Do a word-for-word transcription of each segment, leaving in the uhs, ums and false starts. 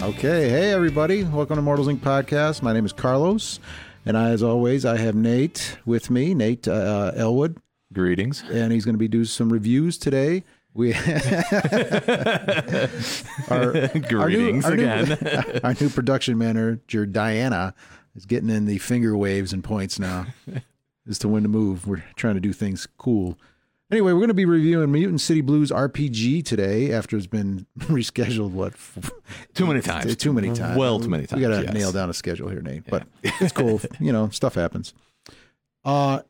Okay, hey everybody, welcome to Immortals Incorporated podcast. My name is Carlos, and I, as always, I have Nate with me, Nate uh, Elwood. Greetings. And he's going to be doing some reviews today. We our, Greetings our new, again. Our new, our new production manager, Diana, is getting in the finger waves and points now as to when to move. We're trying to do things cool. Anyway, we're going to be reviewing Mutant City Blues R P G today after it's been rescheduled, what? Too many times. Too many times. Well, too many times. We got to yes. nail down a schedule here, Nate. Yeah. But it's cool. You know, stuff happens. Uh,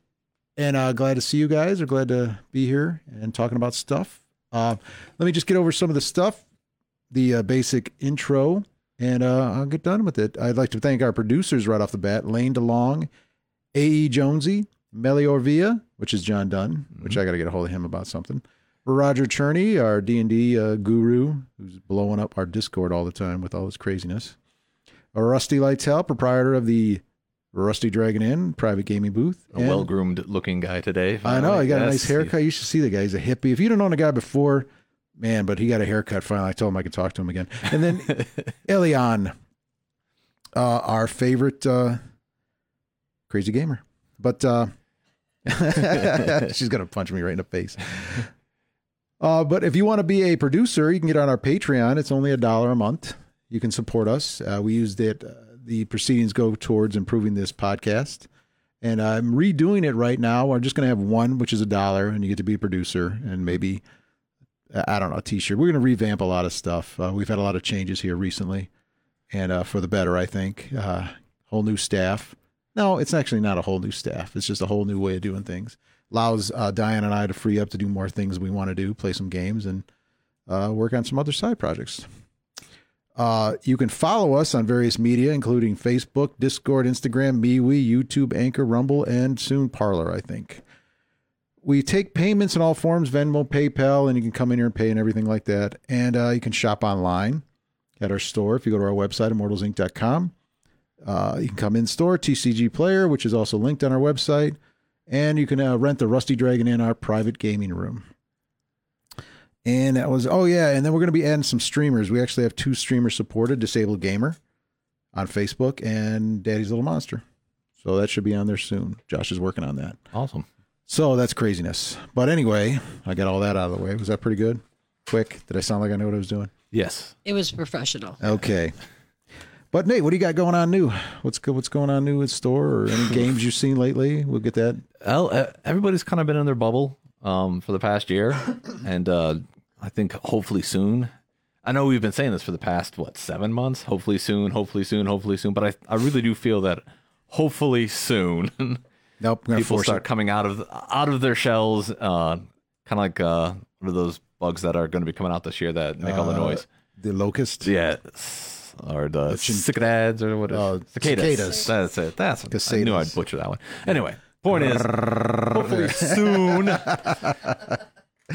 and uh, glad to see you guys. We're glad to be here and talking about stuff. Uh, let me just get over some of the stuff, the uh, basic intro, and uh, I'll get done with it. I'd like to thank our producers right off the bat, Lane DeLong, A E. Jonesy, Melly Orvia, which is John Dunn, mm-hmm. which I got to get a hold of him about something. Roger Cherney, our D and D uh, guru, who's blowing up our Discord all the time with all his craziness. Rusty Lytell, proprietor of the Rusty Dragon Inn, private gaming booth. A and well-groomed looking guy today. I know, he got yes. a nice haircut. You should see the guy. He's a hippie. If you don't know the guy before, man, but he got a haircut finally. I told him I could talk to him again. And then Elion, uh, our favorite uh, crazy gamer. But uh, she's going to punch me right in the face. Uh, but if you want to be a producer, you can get on our Patreon. It's only a dollar a month. You can support us. Uh, we use that. Uh, the proceedings go towards improving this podcast. And I'm redoing it right now. I'm just going to have one, which is a dollar, and you get to be a producer and maybe, I don't know, a T-shirt. We're going to revamp a lot of stuff. Uh, we've had a lot of changes here recently, and uh, for the better, I think. Uh, whole new staff. No, it's actually not a whole new staff. It's just a whole new way of doing things. Allows uh, Diane and I to free up to do more things we want to do, play some games, and uh, work on some other side projects. Uh, you can follow us on various media, including Facebook, Discord, Instagram, MeWe, YouTube, Anchor, Rumble, and soon Parler, I think. We take payments in all forms, Venmo, PayPal, and you can come in here and pay and everything like that. And uh, you can shop online at our store if you go to our website, immortals inc dot com. Uh, you can come in store, T C G Player, which is also linked on our website. And you can uh, rent the Rusty Dragon in our private gaming room. And that was, oh yeah, and then we're going to be adding some streamers. We actually have two streamers supported, Disabled Gamer on Facebook and Daddy's Little Monster. So that should be on there soon. Josh is working on that. Awesome. So that's craziness. But anyway, I got all that out of the way. Was that pretty good? Quick? Did I sound like I knew what I was doing? Yes. It was professional. Okay. But Nate, what do you got going on new? What's go, what's going on new in store or any games you've seen lately? We'll get that. Well, everybody's kind of been in their bubble um, for the past year, and uh, I think hopefully soon. I know we've been saying this for the past, what, seven months? Hopefully soon, hopefully soon, hopefully soon. But I, I really do feel that hopefully soon nope, people start it. coming out of out of their shells, uh, kind of like uh, one of those bugs that are going to be coming out this year that make uh, all the noise. The locust? Yeah. Or the cicadas or what? Uh, cicadas. cicadas. That's it. That's what I knew I'd butcher that one. Anyway, point is, hopefully soon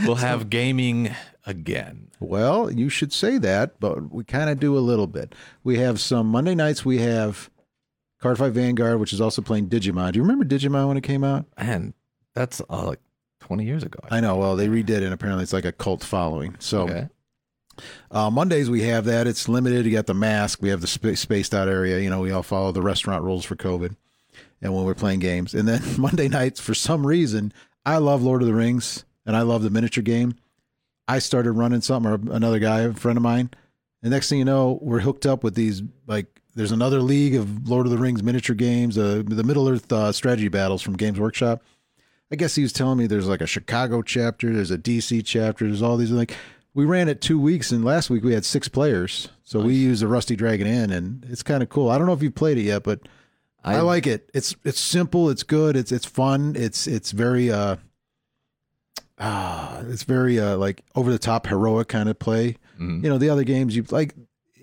we'll have gaming again. Well, you should say that, but we kind of do a little bit. We have some Monday nights. We have Cardfight Vanguard, which is also playing Digimon. Do you remember Digimon when it came out? And that's uh, like twenty years ago. I, I know. Well, they redid it, and apparently it's like a cult following. So. Okay. Uh, Mondays we have that. It's limited. You got the mask. We have the sp- spaced out area. You know, we all follow the restaurant rules for COVID and when we're playing games. And then Monday nights, for some reason, I love Lord of the Rings and I love the miniature game. I started running something or another guy, a friend of mine. And next thing you know, we're hooked up with these, like there's another league of Lord of the Rings miniature games, uh, the Middle Earth uh, Strategy Battles from Games Workshop. I guess he was telling me there's like a Chicago chapter. There's a D C chapter. There's all these like... We ran it two weeks, and last week we had six players. So nice. We used a Rusty Dragon Inn, and it's kind of cool. I don't know if you've played it yet, but I, I like it. It's it's simple, it's good, it's it's fun, it's it's very uh, ah, it's very uh, like over the top heroic kind of play. Mm-hmm. You know, the other games you like,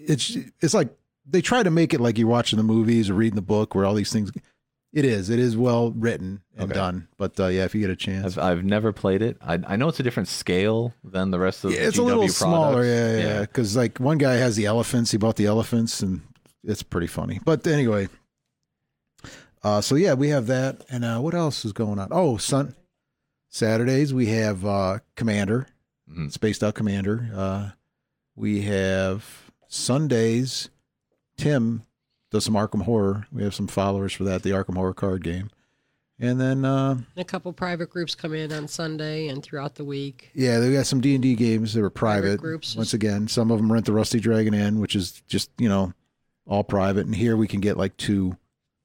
it's it's like they try to make it like you're watching the movies or reading the book where all these things. It is. It is well written and okay. done. But uh, yeah, if you get a chance. I've, I've never played it. I, I know it's a different scale than the rest of yeah, the G W products. It's a little smaller. Yeah, yeah. Because yeah. like one guy has the elephants. He bought the elephants and it's pretty funny. But anyway. Uh, so yeah, we have that. And uh, what else is going on? Oh, sun. Saturdays, we have uh, Commander. Mm-hmm. Spaced Out Commander. Uh, we have Sundays. Tim does some Arkham Horror. We have some followers for that, the Arkham Horror card game. And then... Uh, a couple private groups come in on Sunday and throughout the week. Yeah, they got some D and D games that were private. private groups. Once again, some of them rent the Rusty Dragon Inn, which is just, you know, all private. And here we can get like two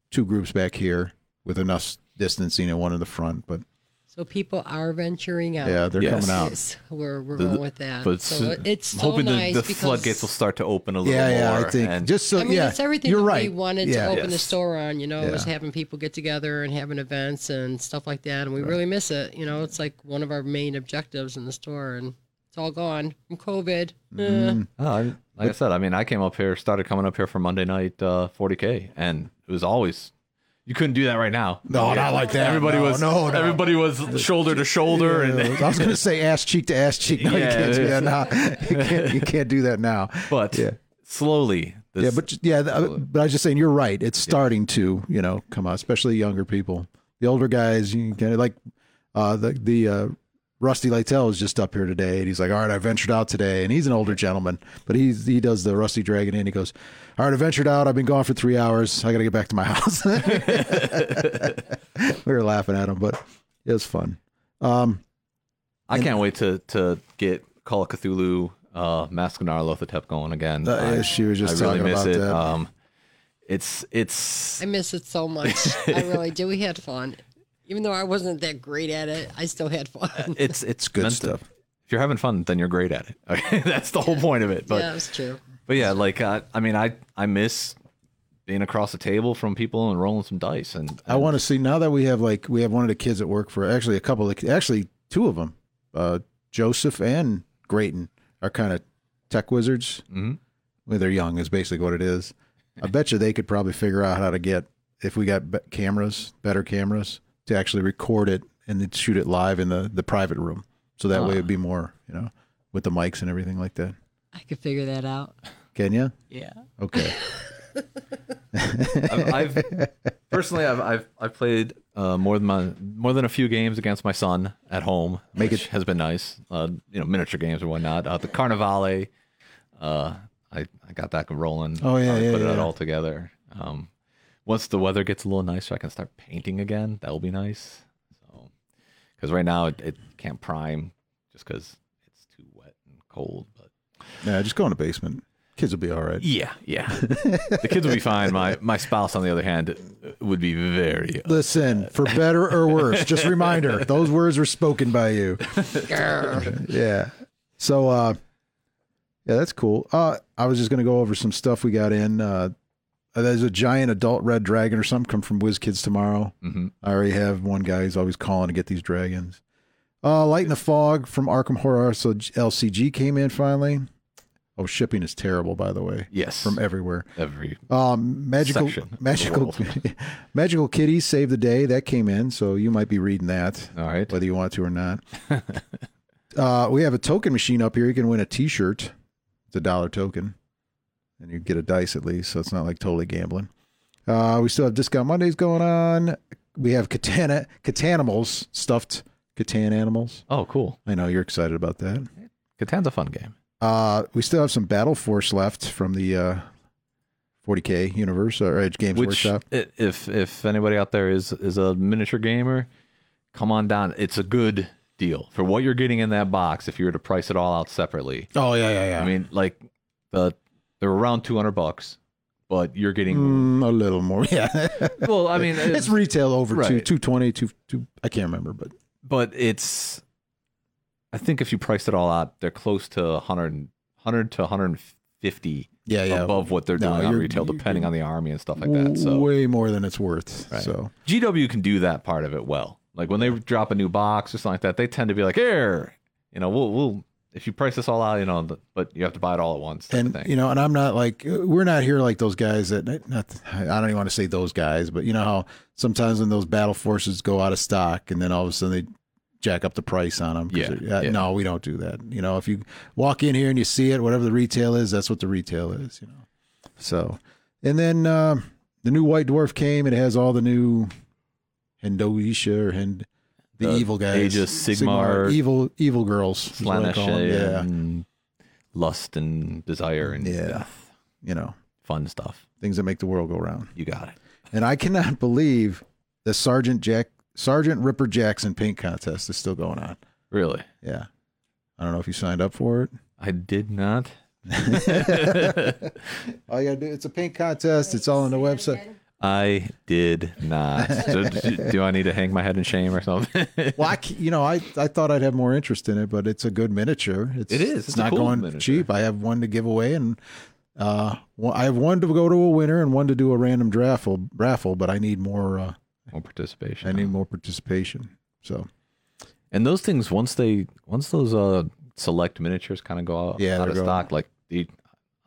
two groups back here with enough distancing and one in the front. But so people are venturing out. Yeah, they're yes. coming out. Yes. We're, we're the, going with that. But so it's, it's so hoping nice the, the because... floodgates will start to open a little yeah, yeah, more. Yeah, I think. And... Just so, I mean, yeah, it's everything you're that right. we wanted yeah. to open yes. the store on, you know, yeah. was having people get together and having events and stuff like that. And we right. really miss it. You know, it's like one of our main objectives in the store. And it's all gone from COVID. Mm-hmm. Eh. Oh, I, like but, I said, I mean, I came up here, started coming up here for Monday night uh, forty K. And it was always... You couldn't do that right now. No, yeah. not like that. Everybody no, was no, no. everybody was shoulder to shoulder, yeah. and I was going to say ass cheek to ass cheek. No, yeah, you can't do that now. You can't, you can't do that now. But yeah. slowly, this, yeah, but yeah, slowly. But I was just saying, you're right. It's starting yeah. to, you know, come out, especially younger people. The older guys, you can like uh, the the uh, Rusty Lytell is just up here today, and he's like, "All right, I ventured out today," and he's an older gentleman, but he's he does the Rusty Dragon Inn. He goes, "All right, I ventured out. I've been gone for three hours. I got to get back to my house." We were laughing at him, but it was fun. Um, I and, can't wait to to get Call of Cthulhu, uh, Mask of Nyarlathotep going again. Uh, I, she was just I talking really miss about it. That. Um, it's it's. I miss it so much. I really do. We had fun, even though I wasn't that great at it. I still had fun. Uh, it's it's good stuff. To, if you're having fun, then you're great at it. Okay, that's the yeah. whole point of it. But yeah, that's true. But yeah, like, uh, I mean, I, I miss being across the table from people and rolling some dice. And, and I want to see now that we have like, we have one of the kids at work for actually a couple of, actually two of them, uh, Joseph and Grayton are kind of tech wizards. Mm-hmm. Well, they're young is basically what it is. I bet you they could probably figure out how to get, if we got be- cameras, better cameras to actually record it and then shoot it live in the, the private room. So that uh. way it'd be more, you know, with the mics and everything like that. I could figure that out. Can you? Yeah. Okay. I've, I've personally, I've I've, I've played uh, more than my more than a few games against my son at home. Make which it has been nice. Uh, you know, miniature games or whatnot. Uh, the Carnevale, uh, I I got that rolling. Oh yeah, uh, yeah. Put yeah. it all together. Um, once the weather gets a little nicer, I can start painting again. That'll be nice. So, because right now it, it can't prime just because it's too wet and cold. Yeah, just go in the basement. Kids will be all right. Yeah, yeah. The kids will be fine. My my spouse, on the other hand, would be very... Listen, upset. For better or worse, just reminder, those words were spoken by you. Yeah. So, uh, yeah, that's cool. Uh, I was just going to go over some stuff we got in. Uh, there's a giant adult red dragon or something come from WizKids tomorrow. Mm-hmm. I already have one guy who's always calling to get these dragons. Uh, Light in the Fog from Arkham Horror. So L C G came in finally. Oh, shipping is terrible, by the way. Yes. From everywhere. Every um, magical, magical, Magical Kitties Save the Day. That came in. So you might be reading that. All right. Whether you want to or not. uh, we have a token machine up here. You can win a t-shirt. It's a dollar token. And you get a dice at least. So it's not like totally gambling. Uh, we still have Discount Mondays going on. We have Katana, Katanimals stuffed. Catan animals. Oh, cool. I know you're excited about that. Catan's a fun game. Uh, we still have some Battle Force left from the uh, forty K universe, or Edge Games Which, Workshop. If if anybody out there is is a miniature gamer, come on down. It's a good deal for what you're getting in that box if you were to price it all out separately. Oh, yeah, yeah, yeah. I mean, like, the they're around two hundred bucks. But you're getting mm, a little more. Yeah. Well, I mean. It's, it's retail over right. two, two twenty, two, two, I can't remember, but. But it's, I think if you price it all out, they're close to one hundred, one hundred to one hundred fifty yeah, yeah. above what they're doing no, on retail, depending on the army and stuff like that. So way more than it's worth. Right. So G W can do that part of it well. Like when they drop a new box or something like that, they tend to be like, here, you know, we'll we'll if you price this all out, you know, but you have to buy it all at once. And, you know, and I'm not like, we're not here like those guys that, not, I don't even want to say those guys, but you know how sometimes when those battle forces go out of stock and then all of a sudden they jack up the price on them. Yeah, uh, yeah. No, we don't do that. You know, if you walk in here and you see it, whatever the retail is, that's what the retail is, you know? So, and then uh, the new White Dwarf came and it has all the new Hendoesha or Hend. The, the evil guys. Age of Sigmar. Sigmar evil evil girls. Slaanesh and yeah. lust and desire and yeah. death. You know. Fun stuff. Things that make the world go round. You got it. And I cannot believe the Sergeant Jack Sergeant Ripper Jackson paint contest is still going on. Really? Yeah. I don't know if you signed up for it. I did not. All you gotta do, it's a paint contest. It's all on the website. I did not. So do, do I need to hang my head in shame or something? Well, I, you know, I, I thought I'd have more interest in it, but it's a good miniature. It's, it is. It's, it's not cool going miniature. Cheap. I have one to give away, and uh, well, I have one to go to a winner and one to do a random raffle. Raffle, but I need more. Uh, more participation. I need more participation. So, and those things once they once those uh, select miniatures kind of go out, yeah, out of going. Stock, like the.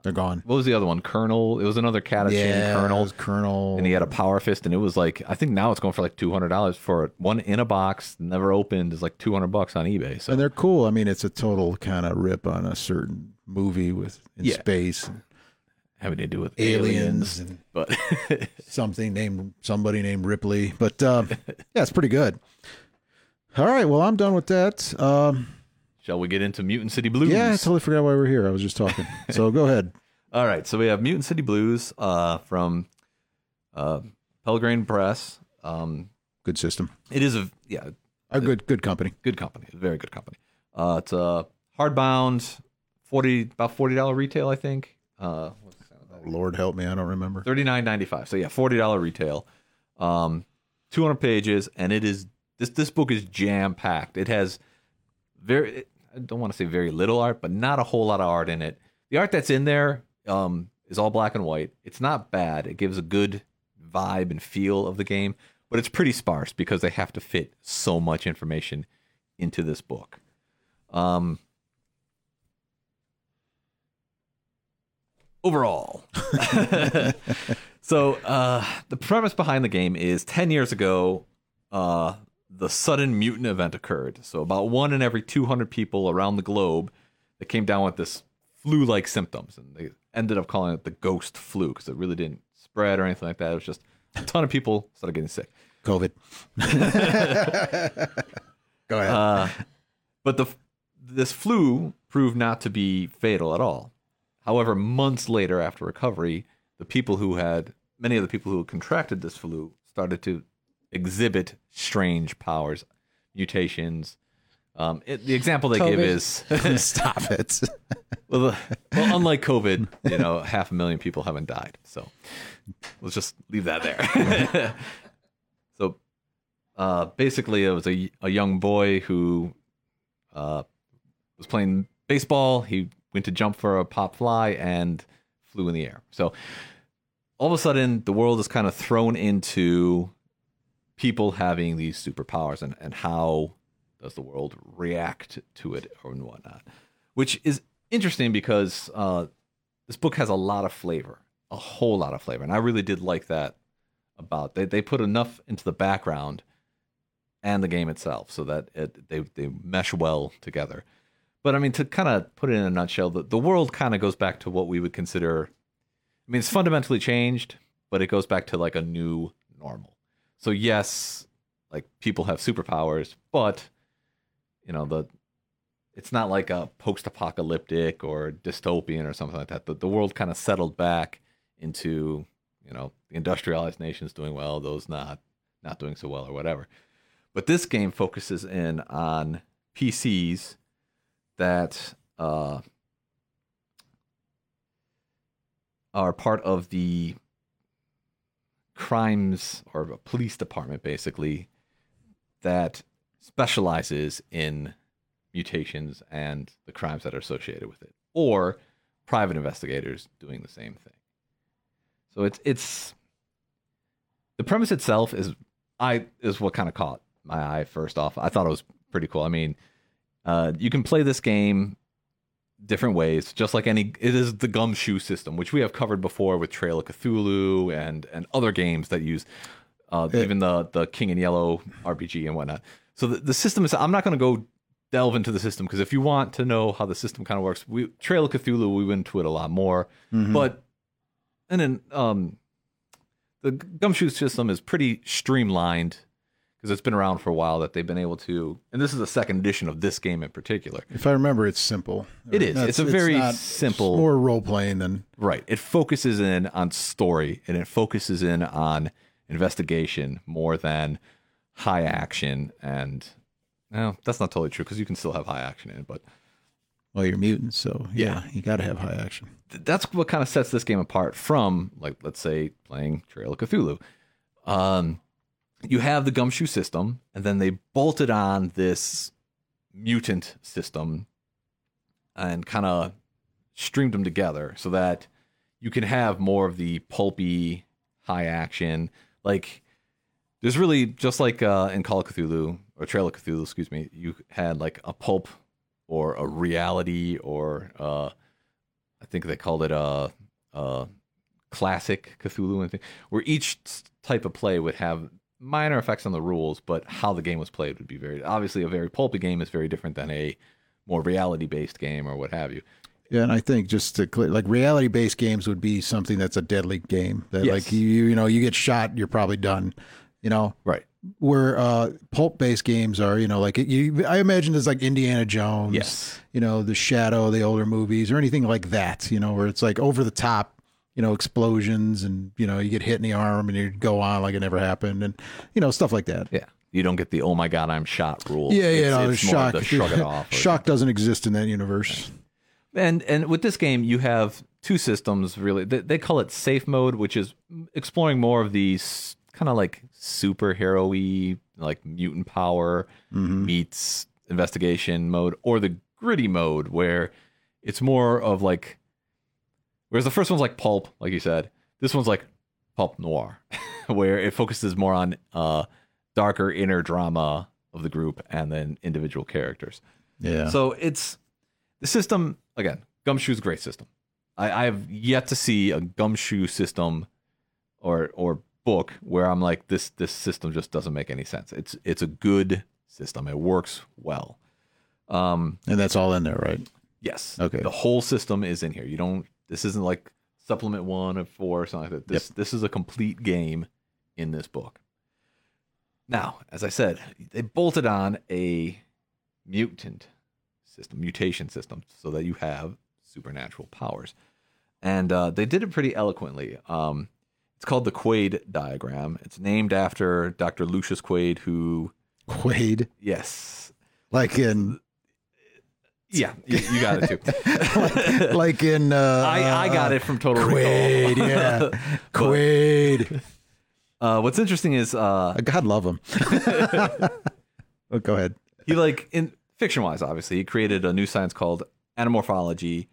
They're gone. What was the other one? Colonel. It was another Catachin yeah, Colonel. It was Colonel. And he had a power fist, and it was like, I think now it's going for like two hundred dollars for it. One in a box, never opened, is like two hundred bucks on eBay. So. And they're cool. I mean, it's a total kind of rip on a certain movie with in yeah. space. Having to do with aliens. aliens and but something named, somebody named Ripley. But um, yeah, it's pretty good. All right. Well, I'm done with that. Um Shall we get into Mutant City Blues? Yeah, I totally forgot why we were here. I was just talking. So go ahead. All right. So we have Mutant City Blues uh, from uh, Pelgrane Press. Um, good system. It is a yeah. A good good company. Good company. Very good company. Uh, it's a hardbound, forty about forty dollar retail, I think. Uh, what's oh, Lord help me, I don't remember. Thirty nine ninety five. So yeah, forty dollar retail. Um, two hundred pages, and it is this this book is jam packed. It has very. I don't want to say very little art, but not a whole lot of art in it. The art that's in there um, is all black and white. It's not bad. It gives a good vibe and feel of the game, but it's pretty sparse because they have to fit so much information into this book. Um, overall. So uh, the premise behind the game is ten years ago, uh, the sudden mutant event occurred. So about one in every two hundred people around the globe that came down with this flu-like symptoms. And they ended up calling it the ghost flu because it really didn't spread or anything like that. It was just a ton of people started getting sick. COVID. Go ahead. Uh, but the this flu proved not to be fatal at all. However, months later after recovery, the people who had, many of the people who had contracted this flu started to exhibit strange powers, mutations. Um, it, the example they COVID. give is stop it. well, well, unlike COVID, you know, half a million people haven't died, so let's just leave that there. So, uh, basically, it was a a young boy who uh, was playing baseball. He went to jump for a pop fly and flew in the air. So, all of a sudden, the world is kind of thrown into people having these superpowers and, and how does the world react to it and whatnot, which is interesting because uh, this book has a lot of flavor, a whole lot of flavor. And I really did like that about they they put enough into the background and the game itself so that it, they, they mesh well together. But I mean, to kind of put it in a nutshell, the, the world kind of goes back to what we would consider, I mean, it's fundamentally changed, but it goes back to like a new normal. So yes, like people have superpowers, but you know, the it's not like a post-apocalyptic or dystopian or something like that. The, the world kind of settled back into, you know, the industrialized nations doing well, those not not doing so well or whatever. But this game focuses in on P Cs that uh, are part of the crimes or a police department basically that specializes in mutations and the crimes that are associated with it, or private investigators doing the same thing. So it's it's the premise itself is I is what kind of caught my eye first off. I thought it was pretty cool. I mean, uh, you can play this game different ways, just like any, it is the Gumshoe system, which we have covered before with Trail of Cthulhu and, and other games that use uh, it, even the, the King in Yellow R P G and whatnot. So the, the system is, I'm not going to go delve into the system, because if you want to know how the system kind of works, we, Trail of Cthulhu, we went into it a lot more. Mm-hmm. But, and then um, the Gumshoe system is pretty streamlined, because it's been around for a while, that they've been able to, and this is the second edition of this game in particular. If I remember, it's simple. It is. That's, it's a very it's not, simple. It's more role-playing than... Right. It focuses in on story, and it focuses in on investigation more than high action. And, no, that's not totally true, because you can still have high action in it, but... Well, you're mutant, so, yeah, yeah. you got to have high action. That's what kind of sets this game apart from, like, let's say, playing Trail of Cthulhu. Um... You have the Gumshoe system, and then they bolted on this mutant system and kind of streamed them together so that you can have more of the pulpy, high action. Like, there's really, just like uh, in Call of Cthulhu, or Trail of Cthulhu, excuse me, you had like a pulp or a reality, or uh, I think they called it a... a classic Cthulhu and thing, where each type of play would have minor effects on the rules, but how the game was played would be very, obviously a very pulpy game is very different than a more reality-based game or what have you. Yeah, and I think just to clear, like reality-based games would be something that's a deadly game that yes. like you you know you get shot, you're probably done, you know. Right. Where uh, pulp-based games are, you know, like it, you, I imagine it's like Indiana Jones, yes. you know, The Shadow, the older movies, or anything like that, you know, where it's like over the top. You know, explosions and, you know, you get hit in the arm and you go on like it never happened and, you know, stuff like that. Yeah. You don't get the, oh, my God, I'm shot rule. Yeah, yeah. It's, no, it's shock. The shrug it off. Shock doesn't exist in that universe. Right. And and with this game, you have two systems, really. They, they call it safe mode, which is exploring more of these kind of like superhero-y, like mutant power mm-hmm. meets investigation mode, or the gritty mode where it's more of like, whereas the first one's like pulp, like you said, this one's like pulp noir, where it focuses more on uh, darker inner drama of the group and then individual characters. Yeah. So it's the system, again, Gumshoe's a great system. I, I have yet to see a Gumshoe system or or book where I'm like, this this system just doesn't make any sense. It's it's a good system. It works well. Um, and that's all in there, right? Yes. Okay. The whole system is in here. You don't. This isn't like supplement one or four or something like that. This, yep. this is a complete game in this book. Now, as I said, they bolted on a mutant system, mutation system, so that you have supernatural powers. And uh, they did it pretty eloquently. Um, it's called the Quade Diagram. It's named after Doctor Lucius Quade, who... Quade? Yes. Like in... Yeah, you, you got it too. like, like in... Uh, I, I got it from Total Quade, Recall. yeah. Quade. But, uh, what's interesting is... Uh, God love him. oh, go ahead. He, like, in fiction-wise, obviously, he created a new science called anamorphology,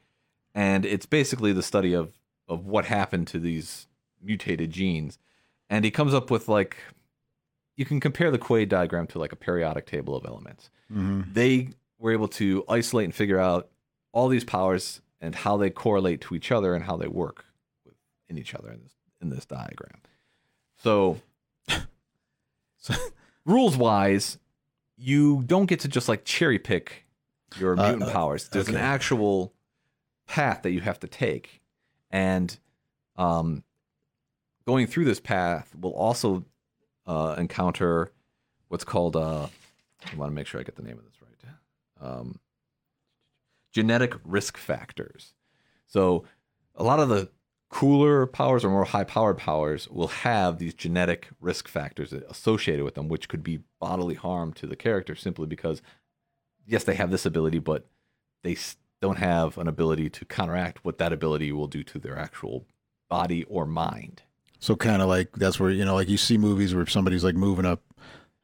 and it's basically the study of, of what happened to these mutated genes. And he comes up with, like... You can compare the Quade diagram to, like, a periodic table of elements. Mm-hmm. They... We're able to isolate and figure out all these powers and how they correlate to each other and how they work in each other in this, in this diagram. So, so rules-wise, you don't get to just like cherry-pick your mutant uh, uh, powers. There's okay. an actual path that you have to take. And um, going through this path will also uh, encounter what's called... Uh, I want to make sure I get the name of this. Um, genetic risk factors. So a lot of the cooler powers or more high-powered powers will have these genetic risk factors associated with them, which could be bodily harm to the character simply because, yes, they have this ability, but they don't have an ability to counteract what that ability will do to their actual body or mind. So kind of like that's where, you know, like you see movies where somebody's like moving up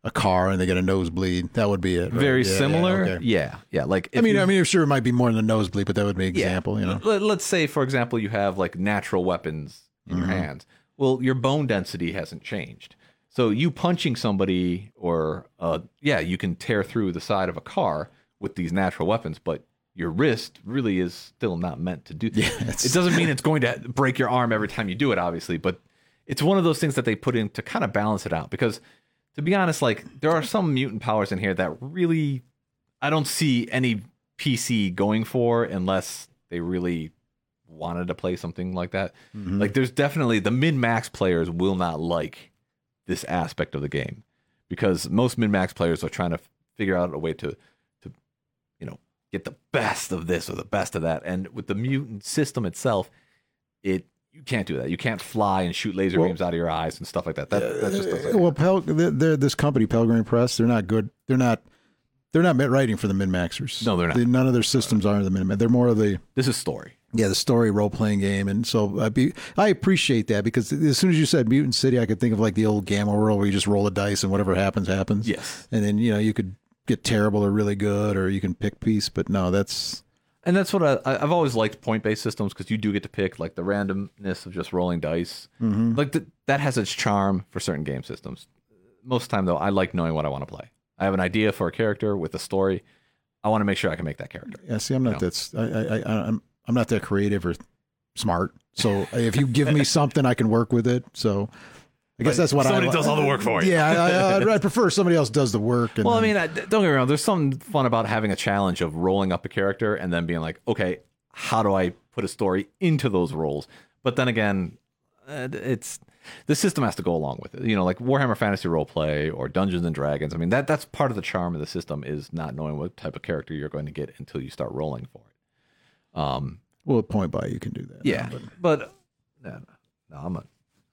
a car and they get a nosebleed. That would be it. Right? Very yeah, similar. Yeah, okay. yeah, yeah. Like I mean, you, I mean, sure, it might be more than a nosebleed, but that would be an example. Yeah. You know, let's say for example, you have like natural weapons in mm-hmm. your hands. Well, your bone density hasn't changed, so you punching somebody or uh, yeah, you can tear through the side of a car with these natural weapons, but your wrist really is still not meant to do that. Yes. It doesn't mean it's going to break your arm every time you do it, obviously, but it's one of those things that they put in to kind of balance it out. Because to be honest, like, there are some mutant powers in here that really I don't see any P C going for unless they really wanted to play something like that. Mm-hmm. Like, there's definitely the min-max players will not like this aspect of the game, because most min-max players are trying to figure out a way to, to, you know, get the best of this or the best of that. And with the mutant system itself, it you can't do that. You can't fly and shoot laser well, beams out of your eyes and stuff like that. that uh, that's just doesn't well, Pel, they're, this company, Pelgrane Press, they're not good. They're not. They're not writing for the min-maxers. No, they're not. They, none of their systems are the min-maxers. They're more of the... This is story. Yeah, the story role-playing game. And so I be I appreciate that, because as soon as you said Mutant City, I could think of like the old Gamma World where you just roll a dice and whatever happens, happens. Yes. And then, you know, you could get terrible or really good, or you can pick piece. But no, that's... And that's what I, I've always liked point-based systems, because you do get to pick like the randomness of just rolling dice. Mm-hmm. Like the, that has its charm for certain game systems. Most of the time, though, I like knowing what I want to play. I have an idea for a character with a story. I want to make sure I can make that character. Yeah, see, I'm not you know? that. I, I, I, I'm, I'm not that creative or smart. So if you give me something, I can work with it. So I guess but that's what somebody I somebody does all the work for you. Yeah, I, I, I prefer somebody else does the work. And well, I mean, I, don't get me wrong. There's something fun about having a challenge of rolling up a character and then being like, okay, how do I put a story into those roles? But then again, it's. The system has to go along with it. You know, like Warhammer Fantasy Roleplay or Dungeons and Dragons. I mean, that that's part of the charm of the system, is not knowing what type of character you're going to get until you start rolling for it. Um, well, at Point Buy, you can do that. Yeah, but, but no, no, I'm a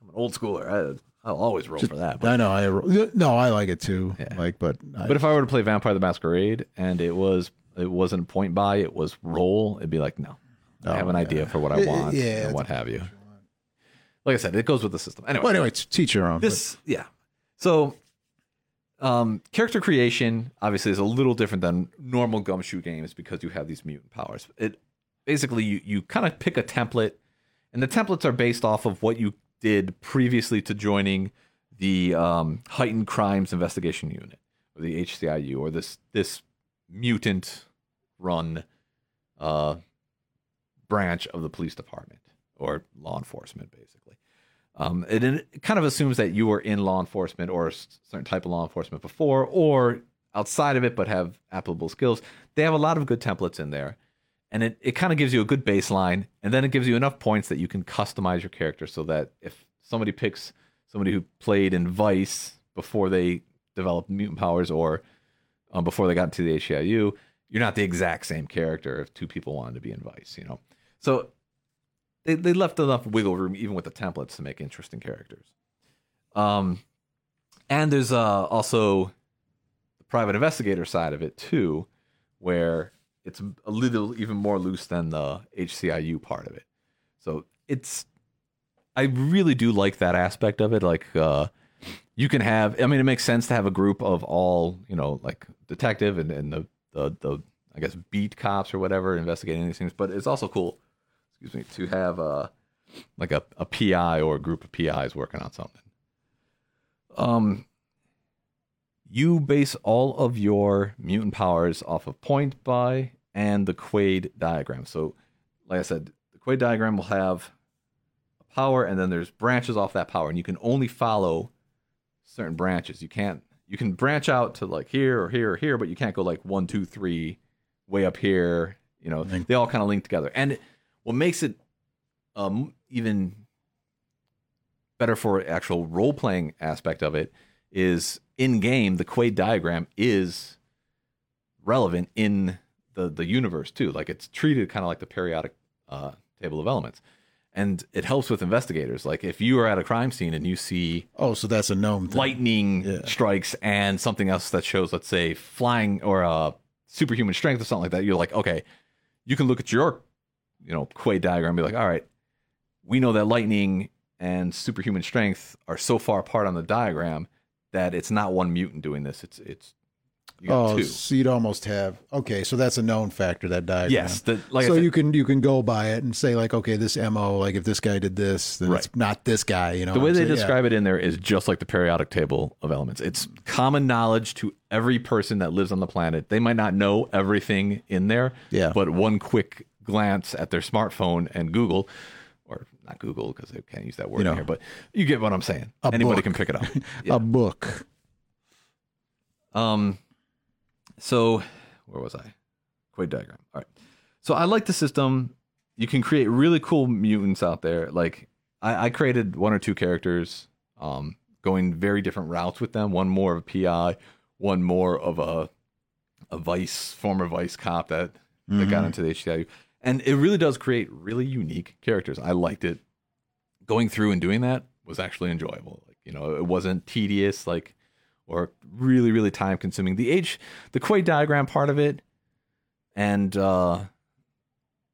I'm an old schooler. I, I'll always roll just, for that. But, I know. I roll, no, I like it too. Yeah. Like, but I, but if I were to play Vampire the Masquerade and it was it wasn't Point Buy, it was roll, it'd be like no, oh, I have an yeah. idea for what I want it, yeah, and what have you. Like I said, it goes with the system. Anyway, well, anyway, teach your own. This, but. yeah. So, um, character creation obviously is a little different than normal Gumshoe games, because you have these mutant powers. It basically you you kind of pick a template, and the templates are based off of what you did previously to joining the um, Heightened Crimes Investigation Unit, or the H C I U, or this this mutant run uh, branch of the police department or law enforcement, basically. Um, it, it kind of assumes that you were in law enforcement or a certain type of law enforcement before, or outside of it, but have applicable skills. They have a lot of good templates in there, and it, it kind of gives you a good baseline, and then it gives you enough points that you can customize your character, so that if somebody picks somebody who played in Vice before they developed mutant powers, or um, before they got into the H E I U, you're not the exact same character if two people wanted to be in Vice, you know? So They they left enough wiggle room, even with the templates, to make interesting characters. Um, and there's uh, also the private investigator side of it, too, where it's a little even more loose than the H C I U part of it. So it's... I really do like that aspect of it. Like, uh, you can have... I mean, it makes sense to have a group of all, you know, like, detective and, and the, the, the, I guess, beat cops or whatever investigating these things. But it's also cool... Excuse me, to have a, like a, a P I or a group of P Is working on something. Um, you base all of your mutant powers off of Point Buy and the Quade Diagram. So, like I said, the Quade Diagram will have a power, and then there's branches off that power, and you can only follow certain branches. You can't. You can branch out to like here or here or here, but you can't go like one, two, three, way up here. You know, they all kind of link together, and what makes it um, even better for actual role-playing aspect of it is in-game, the Quade Diagram is relevant in the, the universe, too. Like, it's treated kind of like the periodic uh, table of elements. And it helps with investigators. Like, if you are at a crime scene and you see... Oh, so that's a gnome thing. Lightning yeah. strikes and something else that shows, let's say, flying or uh, superhuman strength or something like that, you're like, okay, you can look at your... you know, Quade Diagram and be like, all right, we know that lightning and superhuman strength are so far apart on the diagram that it's not one mutant doing this. It's it's You got oh, two. So you'd almost have. Okay, so that's a known factor, that diagram. Yes. The, like so said, you can you can go by it and say, like, okay, this M O, like if this guy did this, then right. it's not this guy. You know, the way they saying? describe yeah. it in there is just like the periodic table of elements. It's common knowledge to every person that lives on the planet. They might not know everything in there, yeah. but one quick glance at their smartphone and Google, or not Google because they can't use that word you know, here, but you get what I'm saying. Anybody book. can pick it up. Yeah. A book. Um. So, where was I? Quade diagram. All right. So I like the system. You can create really cool mutants out there. Like I, I created one or two characters, um, going very different routes with them. One more of a P I, one more of a a vice former vice cop that, mm-hmm. that got into the H C I U. And it really does create really unique characters. I liked it. Going through and doing that was actually enjoyable. Like, you know, it wasn't tedious. Like. Or really, really time-consuming. The age, the Quade diagram part of it, and uh,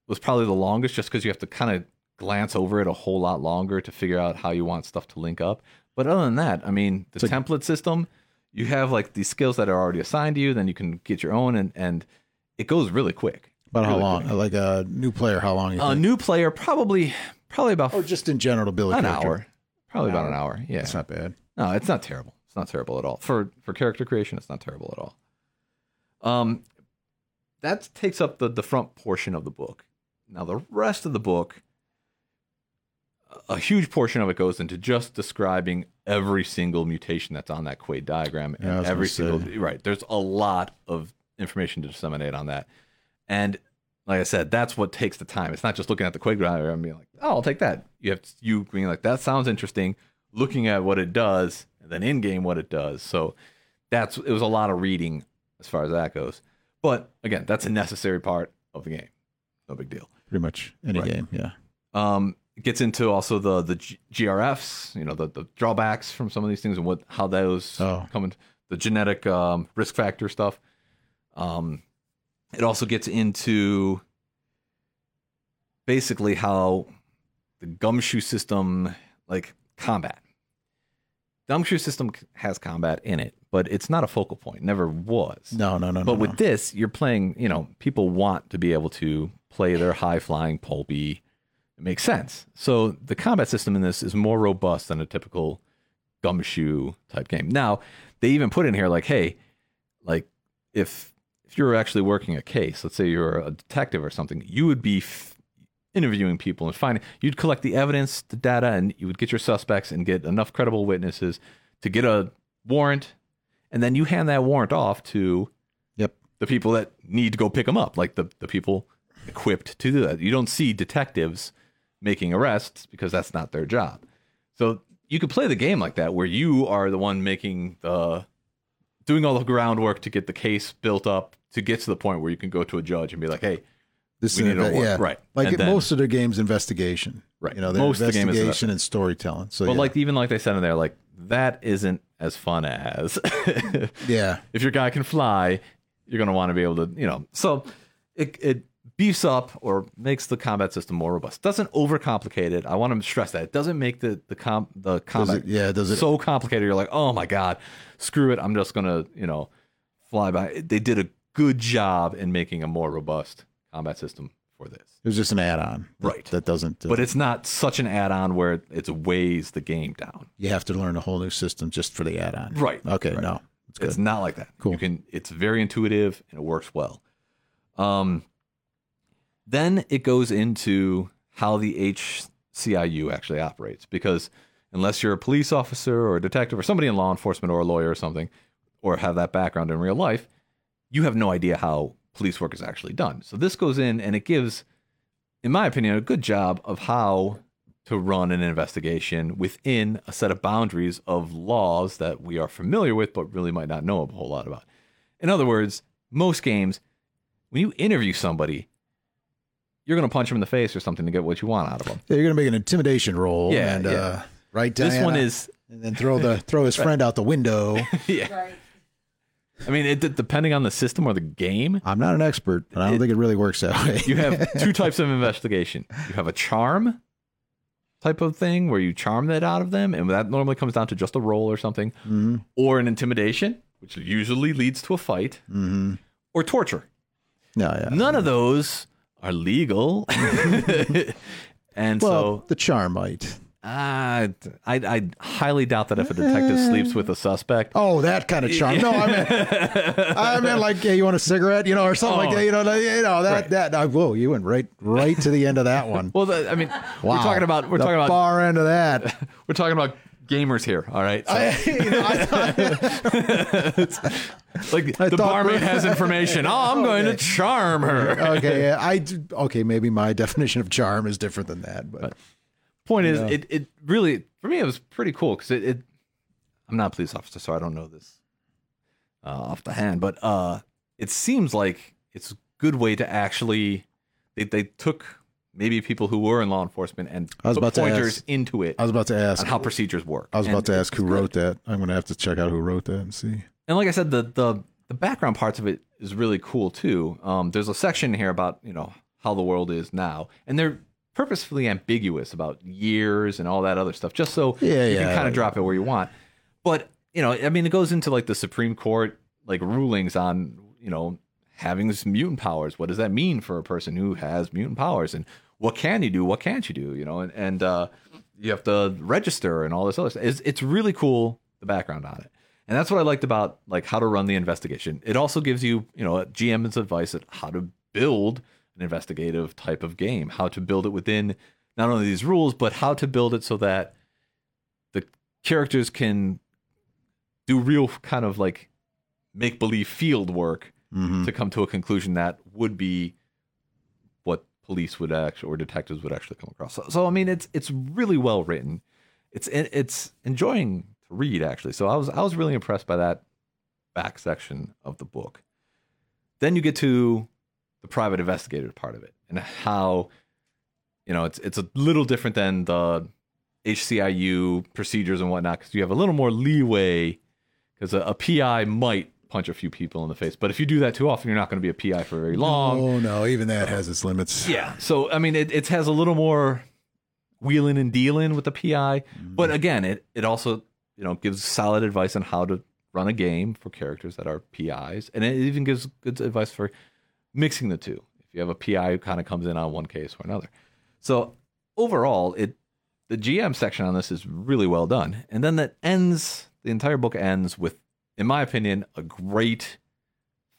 was probably the longest, just because you have to kind of glance over it a whole lot longer to figure out how you want stuff to link up. But other than that, I mean, the so, template system, you have like these skills that are already assigned to you, then you can get your own, and, and it goes really quick. About really how long? Quick. Like a new player, how long? You a think? new player, probably, probably about. Or just in general, to build a an character. hour, probably an about hour. an hour. Yeah, it's not bad. No, it's not terrible. It's not terrible at all. For for character creation, it's not terrible at all. Um, that takes up the, the front portion of the book. Now, the rest of the book, a huge portion of it goes into just describing every single mutation that's on that Quade diagram. And yeah, every single right. There's a lot of information to disseminate on that. And like I said, that's what takes the time. It's not just looking at the Quade diagram and being like, oh, I'll take that. You have to, you being like, that sounds interesting. Looking at what it does, and then in game what it does. So that's it was a lot of reading as far as that goes. But again, that's a necessary part of the game. No big deal. Pretty much any right. game, yeah. Um, it gets into also the the G R Fs, you know, the, the drawbacks from some of these things and what how those oh. come into the genetic um, risk factor stuff. Um, it also gets into basically how the Gumshoe system, like combat. The Gumshoe system has combat in it, but it's not a focal point. Never was. No, no, no. But no, with no. this, you're playing, you know, people want to be able to play their high-flying pulpy. It makes sense. So the combat system in this is more robust than a typical Gumshoe type game. Now, they even put in here, like, hey, like, if if you're actually working a case, let's say you're a detective or something, you would be f- interviewing people and finding, you'd collect the evidence, the data, and you would get your suspects and get enough credible witnesses to get a warrant. And then you hand that warrant off to yep. the people that need to go pick them up, like the, the people equipped to do that. You don't see detectives making arrests because that's not their job. So you could play the game like that, where you are the one making the, doing all the groundwork to get the case built up, to get to the point where you can go to a judge and be like, hey, This we need a, yeah. right. Like it, then, most of the game's investigation, right? You know, most of the game is investigation and storytelling. So, but yeah. like even like they said in there, like that isn't as fun as yeah. If your guy can fly, you're gonna want to be able to, you know. So it it beefs up or makes the combat system more robust. Doesn't overcomplicate it. I want to stress that it doesn't make the the com the combat does it, yeah does it so complicated. You're like, oh my god, screw it. I'm just gonna you know fly by. They did a good job in making a more robust combat system for this. It was just an add-on, that, right? That doesn't, uh, but it's not such an add-on where it weighs the game down. You have to learn a whole new system just for the add-on, right? Okay, right. no, it's, good. It's not like that. Cool. You can. It's very intuitive and it works well. Um, then it goes into how the H C I U actually operates, because unless you're a police officer or a detective or somebody in law enforcement or a lawyer or something, or have that background in real life, you have no idea how police work is actually done. So this goes in and it gives, in my opinion, a good job of how to run an investigation within a set of boundaries of laws that we are familiar with, but really might not know a whole lot about. In other words, most games, when you interview somebody, you're going to punch them in the face or something to get what you want out of them. Yeah, you're going to make an intimidation roll. Yeah, and, yeah. Uh, right, Diana? This one is... And then throw the throw his right. friend out the window. yeah. Right. I mean, it, depending on the system or the game. I'm not an expert, but I don't it, think it really works that way. You have two types of investigation. You have a charm type of thing where you charm that out of them, and that normally comes down to just a roll or something, mm-hmm. or an intimidation, which usually leads to a fight, mm-hmm. or torture. No, yeah, None yeah. of those are legal. And well, so... the char might. Uh, I I highly doubt that if a detective sleeps with a suspect. Oh, that kind of charm. No, I mean, I mean, like, hey, you want a cigarette, you know, or something oh, like that. You know, you know that right. that. Uh, whoa, you went right right to the end of that one. Well, the, I mean, wow. we're talking about we're the talking about far end of that. We're talking about gamers here. All right. So. I, you know, I thought, like I the barmaid has information. Oh, I'm okay. going to charm her. Okay. Yeah, I okay. Maybe my definition of charm is different than that, but. but Point is, yeah. it, it really, for me, it was pretty cool because it, it, I'm not a police officer, so I don't know this uh, off the hand, but uh, it seems like it's a good way to actually, they, they took maybe people who were in law enforcement and put pointers ask, into it. I was about to ask. On how procedures work. I was about and to ask who wrote good. that. I'm going to have to check out who wrote that and see. And like I said, the, the, the background parts of it is really cool too. Um, there's a section here about, you know, how the world is now, and they're purposefully ambiguous about years and all that other stuff, just so yeah, you yeah, can kind of yeah. drop it where you want. But, you know, I mean, it goes into like the Supreme Court, like rulings on, you know, having this mutant powers. What does that mean for a person who has mutant powers, and what can you do? What can't you do? You know, and, and, uh, you have to register and all this other stuff. It's, it's really cool. The background on it. And that's what I liked about like how to run the investigation. It also gives you, you know, G M's advice on how to build an investigative type of game, how to build it within not only these rules, but how to build it so that the characters can do real kind of like make-believe field work mm-hmm. to come to a conclusion that would be what police would actually, or detectives would actually come across. So, so I mean, it's, it's really well written. It's, it's enjoying to read actually. So I was, I was really impressed by that back section of the book. Then you get to the private investigator part of it, and how, you know, it's it's a little different than the H C I U procedures and whatnot, because you have a little more leeway, because a, a P I might punch a few people in the face, but if you do that too often, you're not going to be a P I for very long. Oh no, even that has its limits. Yeah, so I mean, it, it has a little more wheeling and dealing with the P I, mm. but again, it it also, you know, gives solid advice on how to run a game for characters that are P Is, and it even gives good advice for mixing the two. If you have a P I who kind of comes in on one case or another. So overall, it the G M section on this is really well done. And then that ends, the entire book ends with, in my opinion, a great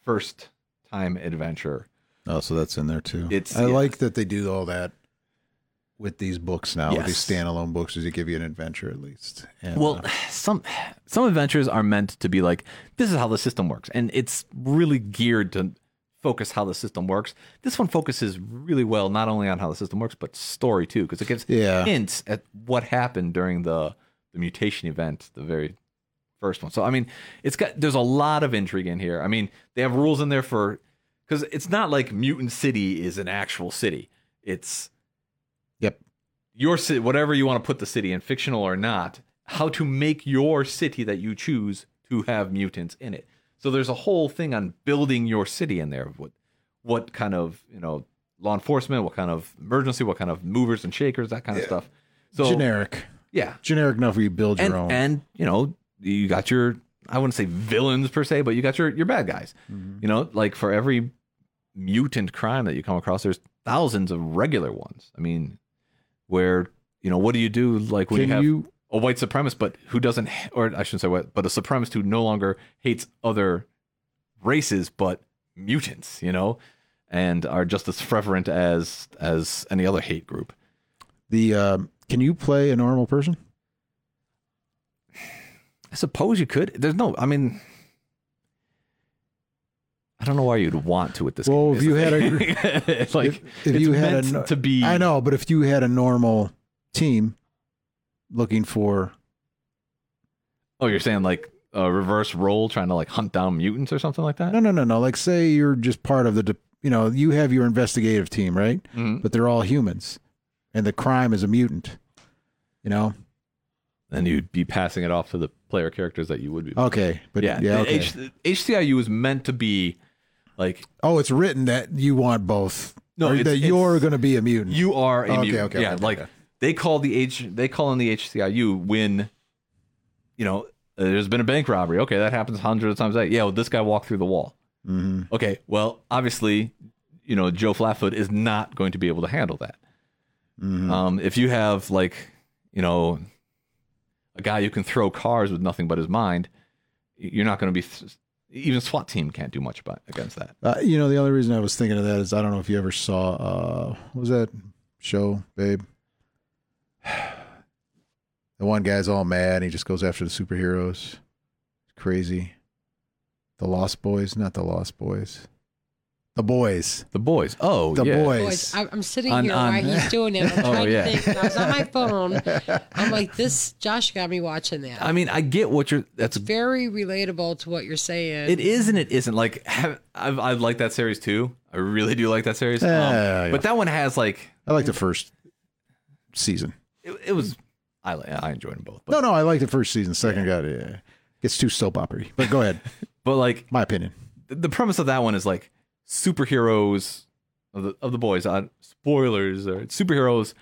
first time adventure. Oh, so that's in there too. It's, I yeah. like that they do all that with these books now, yes. with these standalone books, is they give you an adventure at least. And, well, uh, some some adventures are meant to be like, this is how the system works. And it's really geared to focus how the system works. This one focuses really well not only on how the system works, but story too, because it gives yeah. hints at what happened during the, the mutation event, the very first one. So I mean, it's got there's a lot of intrigue in here. I mean, they have rules in there for, because it's not like Mutant City is an actual city. It's yep your city, whatever you want to put the city in, fictional or not, how to make your city that you choose to have mutants in it. So there's a whole thing on building your city in there. What, what kind of, you know, law enforcement, what kind of emergency, what kind of movers and shakers, that kind yeah. of stuff. So generic. Yeah. Generic enough where you build your and, own. And, you know, you got your, I wouldn't say villains per se, but you got your, your bad guys. Mm-hmm. You know, like for every mutant crime that you come across, there's thousands of regular ones. I mean, where, you know, what do you do? Like when Can you have... You- a white supremacist, but who doesn't, or I shouldn't say white, but a supremacist who no longer hates other races, but mutants, you know, and are just as fervent as, as any other hate group. The, um, can you play a normal person? I suppose you could. There's no, I mean, I don't know why you'd want to at this well, game. Well, if you had a, it's like, if, if it's you had a, to be, I know, but if you had a normal team, looking for oh you're saying like a reverse role trying to like hunt down mutants or something like that? No no no no like say you're just part of the de- you know you have your investigative team, right? Mm-hmm. But they're all humans and the crime is a mutant, you know, and you'd be passing it off to the player characters that you would be okay with. But yeah, yeah okay. H- H C I U is meant to be like, oh, it's written that you want both. No, it's, that it's, you're going to be a mutant. You are a okay, mutant okay, okay yeah okay, like okay. They call the H, they call in the H C I U when, you know, There's been a bank robbery. Okay, that happens hundreds of times a day. Yeah, well, this guy walked through the wall. Mm-hmm. Okay, well, obviously, you know, Joe Flatfoot is not going to be able to handle that. Mm-hmm. Um, if you have, like, you know, a guy who can throw cars with nothing but his mind, you're not going to be... Th- Even SWAT team can't do much about, against that. Uh, you know, the other reason I was thinking of that is I don't know if you ever saw... Uh, what was that show, babe? The one guy's all mad. And he just goes after the superheroes. Crazy. The Lost Boys? Not the Lost Boys. The Boys. The Boys. Oh, the yeah. Boys. Boys. I'm sitting on, here on... while he's doing it. I'm trying oh, yeah. to think. I was on my phone. I'm like, this, Josh got me watching that. I mean, I get what you're... That's it's very relatable to what you're saying. It is and it isn't. Like, I've, I've liked that series too. I really do like that series. Uh, um, yeah. But that one has like... I like the first season. It, it was... I I enjoyed them both. But. No, no, I like the first season. Second yeah. got it. Yeah. It's too soap opery. But go ahead. But like... My opinion. The premise of that one is like... Superheroes of the, of the boys. Uh, spoilers. Or superheroes.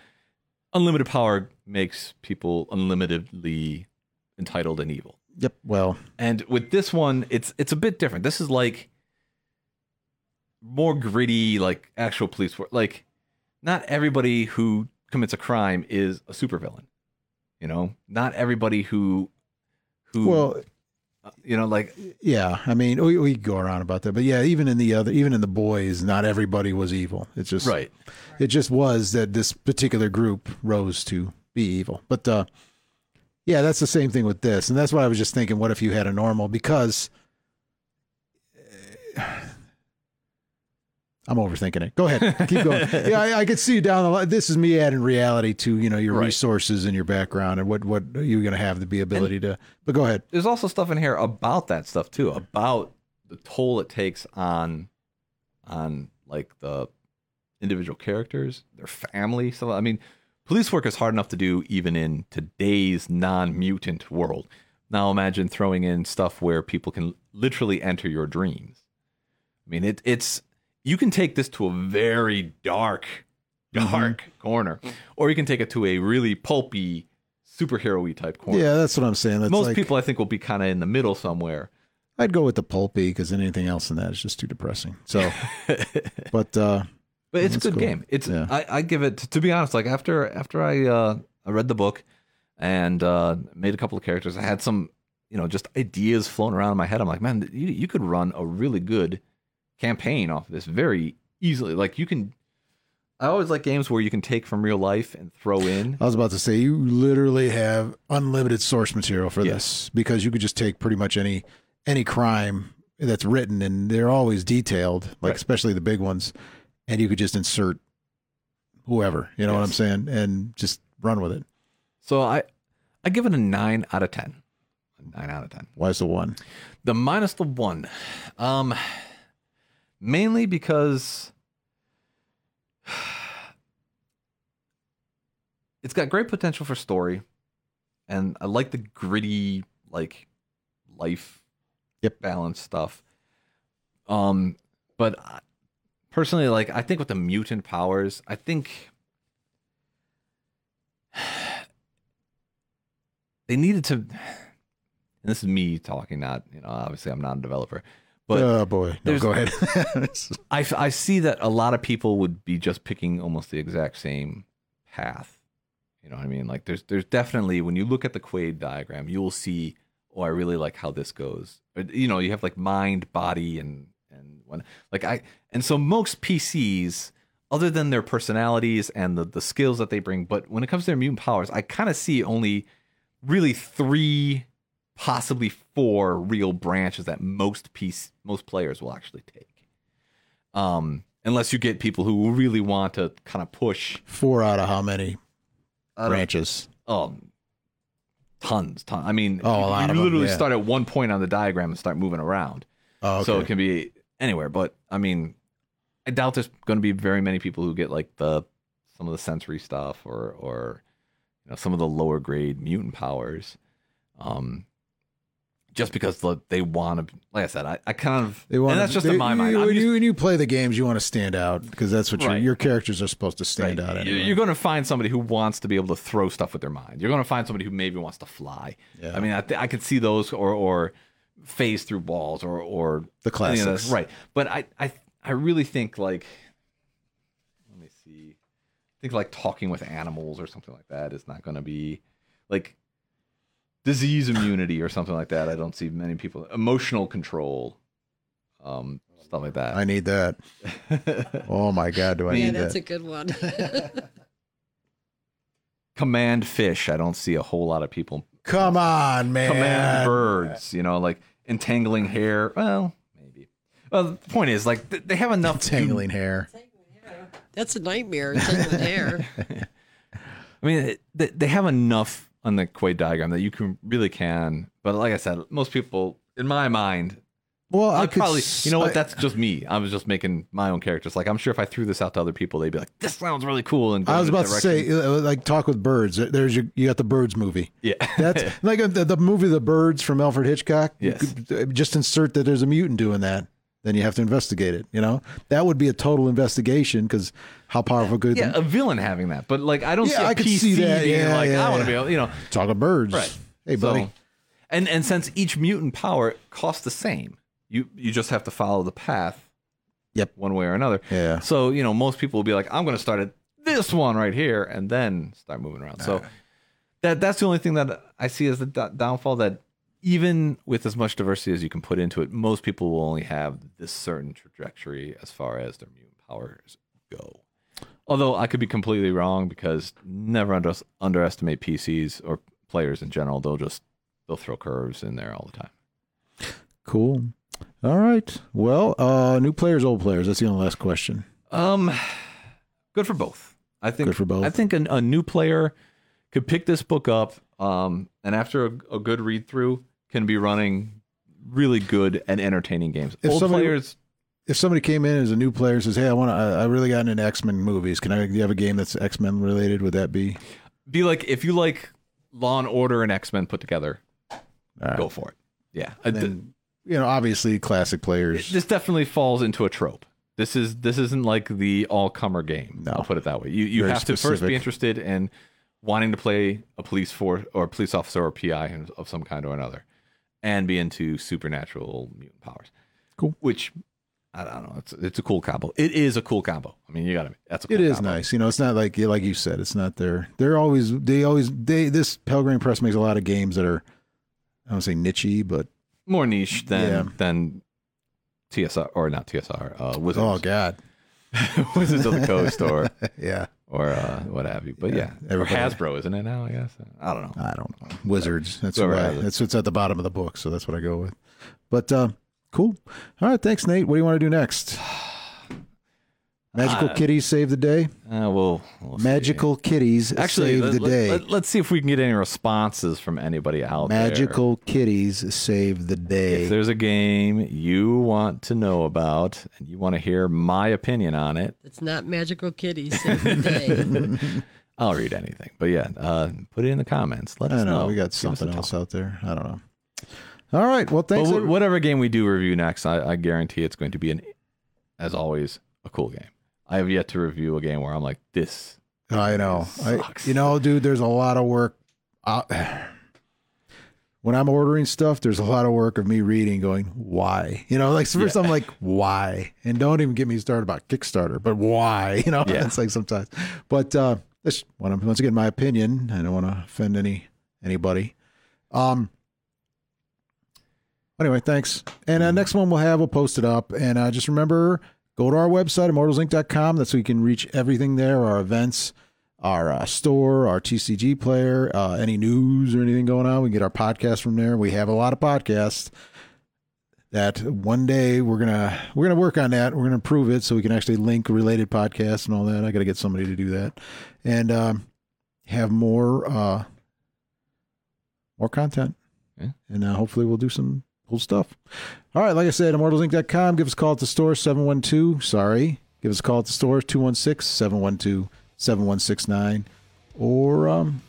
Unlimited power makes people unlimitedly entitled and evil. Yep. Well, and with this one, it's it's a bit different. This is like more gritty, like actual police work. Like not everybody who commits a crime is a supervillain. You know, not everybody who who. Well, you know, like, yeah, I mean, we, we go around about that, but yeah, even in the other, even in the boys, not everybody was evil. It's just, right. It just was that this particular group rose to be evil. But, uh, yeah, that's the same thing with this. And that's why I was just thinking, what if you had a normal, because I'm overthinking it. Go ahead. Keep going. yeah. I, I could see you down the line. This is me adding reality to, you know, your right. resources and your background and what, what you're going to have the ability and to, but go ahead. There's also stuff in here about that stuff too, about the toll it takes on, on like the individual characters, their family. So, I mean, police work is hard enough to do even in today's non-mutant world. Now imagine throwing in stuff where people can literally enter your dreams. I mean, it it's, you can take this to a very dark, dark mm-hmm. corner, or you can take it to a really pulpy, superhero-y type corner. Yeah, that's what I'm saying. That's Most like, people, I think, will be kind of in the middle somewhere. I'd go with the pulpy because anything else in that is just too depressing. So, but uh, but it's a good cool. game. It's yeah. I, I give it to be honest. Like after after I uh, I read the book and uh, made a couple of characters, I had some you know just ideas floating around in my head. I'm like, man, you you could run a really good campaign off of this very easily. Like you can, I always like games where you can take from real life and throw in. I was about to say you literally have unlimited source material for yes. this because you could just take pretty much any any crime that's written and they're always detailed, like right. especially the big ones, and you could just insert whoever, you know yes. what I'm saying, and just run with it. So I I give it a nine out of ten. Nine out of ten. Why is the one? The minus the one. Um. Mainly because it's got great potential for story, and I like the gritty, like life yep. balance stuff. Um, but I, personally, like I think with the mutant powers, I think they needed to. And this is me talking, not you know. Obviously, I'm not a developer. But oh boy! No, go ahead. I, I see that a lot of people would be just picking almost the exact same path. You know what I mean? Like there's there's definitely when you look at the Quade diagram, you will see. Oh, I really like how this goes. You know, you have like mind, body, and and when, like I and so most P Cs, other than their personalities and the the skills that they bring, but when it comes to their mutant powers, I kind of see only really three. Possibly four real branches that most piece most players will actually take, um, unless you get people who really want to kind of push. Four out of how many branches? Um, tons, tons. I mean, oh, you, a lot you of literally them, yeah. start at one point on the diagram and start moving around. Oh, okay. So it can be anywhere. But I mean, I doubt there's going to be very many people who get like the some of the sensory stuff or or you know some of the lower grade mutant powers. Um. just because the, they want to, like I said, I, I kind of, they want and that's just they, in my you, mind. When, just, you, when you play the games, you want to stand out because that's what right. your, your characters are supposed to stand right. out. Anyway. You're going to find somebody who wants to be able to throw stuff with their mind. You're going to find somebody who maybe wants to fly. Yeah. I mean, I, th- I could see those or, or phase through walls or, or the classics. Right. But I, I, I really think like, let me see, I think like talking with animals or something like that is not going to be like, disease immunity or something like that. I don't see many people. Emotional control, um, stuff like that. I need that. Oh my God, do I yeah, need that? Yeah, that's a good one. Command fish. I don't see a whole lot of people. Come on, man. Command birds. You know, like entangling hair. Well, maybe. Well, the point is, like, they have enough entangling to... hair. That's a nightmare. Entangling hair. I mean, they have enough on the Quade diagram that you can really can, but like I said, most people in my mind, well, I could probably, you know what? That's just me. I was just making my own characters. Like I'm sure if I threw this out to other people, they'd be like, "This sounds really cool." And I was about to say, like, talk with birds. There's your, you got the Birds movie. Yeah, that's like a, the, the movie The Birds from Alfred Hitchcock. Yes, you could just insert that there's a mutant doing that. Then you have to investigate it. You know, that would be a total investigation because how powerful could yeah, it be? A villain having that, but like I don't yeah, see a I P C could see that. Being yeah, like yeah, I yeah. want to be able, you know, talk of birds. Right. Hey, buddy. So, and and since each mutant power costs the same, you you just have to follow the path. Yep, one way or another. Yeah. So you know, most people will be like, I'm going to start at this one right here, and then start moving around. All so right. that that's the only thing that I see as the d- downfall that. Even with as much diversity as you can put into it, most people will only have this certain trajectory as far as their mutant powers go. Although I could be completely wrong because never under, underestimate P Cs or players in general. They'll just they'll throw curves in there all the time. Cool. All right. Well, uh, new players, old players. That's the only last question. Um, good for both. I think. Good for both. I think a, a new player could pick this book up, um, and after a, a good read through. Can be running really good and entertaining games. If Old somebody, players, if somebody came in as a new player and says, "Hey, I want to, I really got into X-Men movies. Can I do you have a game that's X-Men related? Would that be be like if you like Law and Order and X-Men put together? Right. Go for it. Yeah, and then, you know, obviously classic players. This definitely falls into a trope. This is this isn't like the all-comer game. No. I'll put it that way. You you Very have specific. To first be interested in wanting to play a police force or a police officer or P I of some kind or another. And be into supernatural mutant powers. Cool. Which, I don't know, it's it's a cool combo. It is a cool combo. I mean, you got to, that's a cool combo. It is combo. Nice. You know, it's not like, like you said, it's not their, they're always, they always, they, this Pelgrane Press makes a lot of games that are, I don't say niche-y, but. More niche than, yeah. than T S R, or not T S R, uh, Wizards. Oh, God. Wizards of the Coast or. Yeah. Or uh, what have you, but yeah, yeah. Or Hasbro, isn't it now? I guess I don't know. I don't know. Wizards. That's what I, that's what's at the bottom of the book, so that's what I go with. But uh, cool. All right, thanks, Nate. What do you want to do next? Magical uh, Kitties Save the Day. Uh, we'll, we'll Magical see. Kitties Actually, Save let, the let, Day. Let, let's see if we can get any responses from anybody out Magical there. Magical Kitties Save the Day. If there's a game you want to know about and you want to hear my opinion on it. It's not Magical Kitties Save the Day. I'll read anything. But yeah, uh, put it in the comments. Let I us know. know. We got Give something else talk. out there. I don't know. All right. Well, thanks. But, whatever game we do review next, I, I guarantee it's going to be, an, as always, a cool game. I have yet to review a game where I'm like, this. I know. Sucks. I, you know, dude, there's a lot of work. I, when I'm ordering stuff, there's a lot of work of me reading going, why? You know, like first yeah. I'm like, why? And don't even get me started about Kickstarter, but why? You know, yeah. It's like sometimes. But uh, this, once again, my opinion. I don't want to offend any anybody. Um. Anyway, thanks. And uh, next one we'll have, we'll post it up. And uh, just remember... Go to our website, immortals inc dot com. That's where you can reach everything there, our events, our uh, store, our T C G player, uh, any news or anything going on. We can get our podcast from there. We have a lot of podcasts that one day we're going to we're gonna work on that. We're going to improve it so we can actually link related podcasts and all that. I got to get somebody to do that. And um, have more, uh, more content. Yeah. And uh, hopefully we'll do some... cool stuff. All right. Like I said, immortals inc dot com. Give us a call at the store, seven one two. Sorry. Give us a call at the store, two one six, seven one two, seven one six nine. Or um,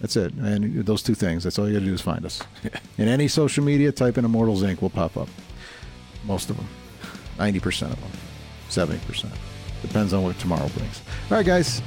That's it. And those two things. That's all you got to do is find us. In any social media, type in Immortals Incorporated. We'll pop up. Most of them. ninety percent of them. seventy percent. Depends on what tomorrow brings. All right, guys.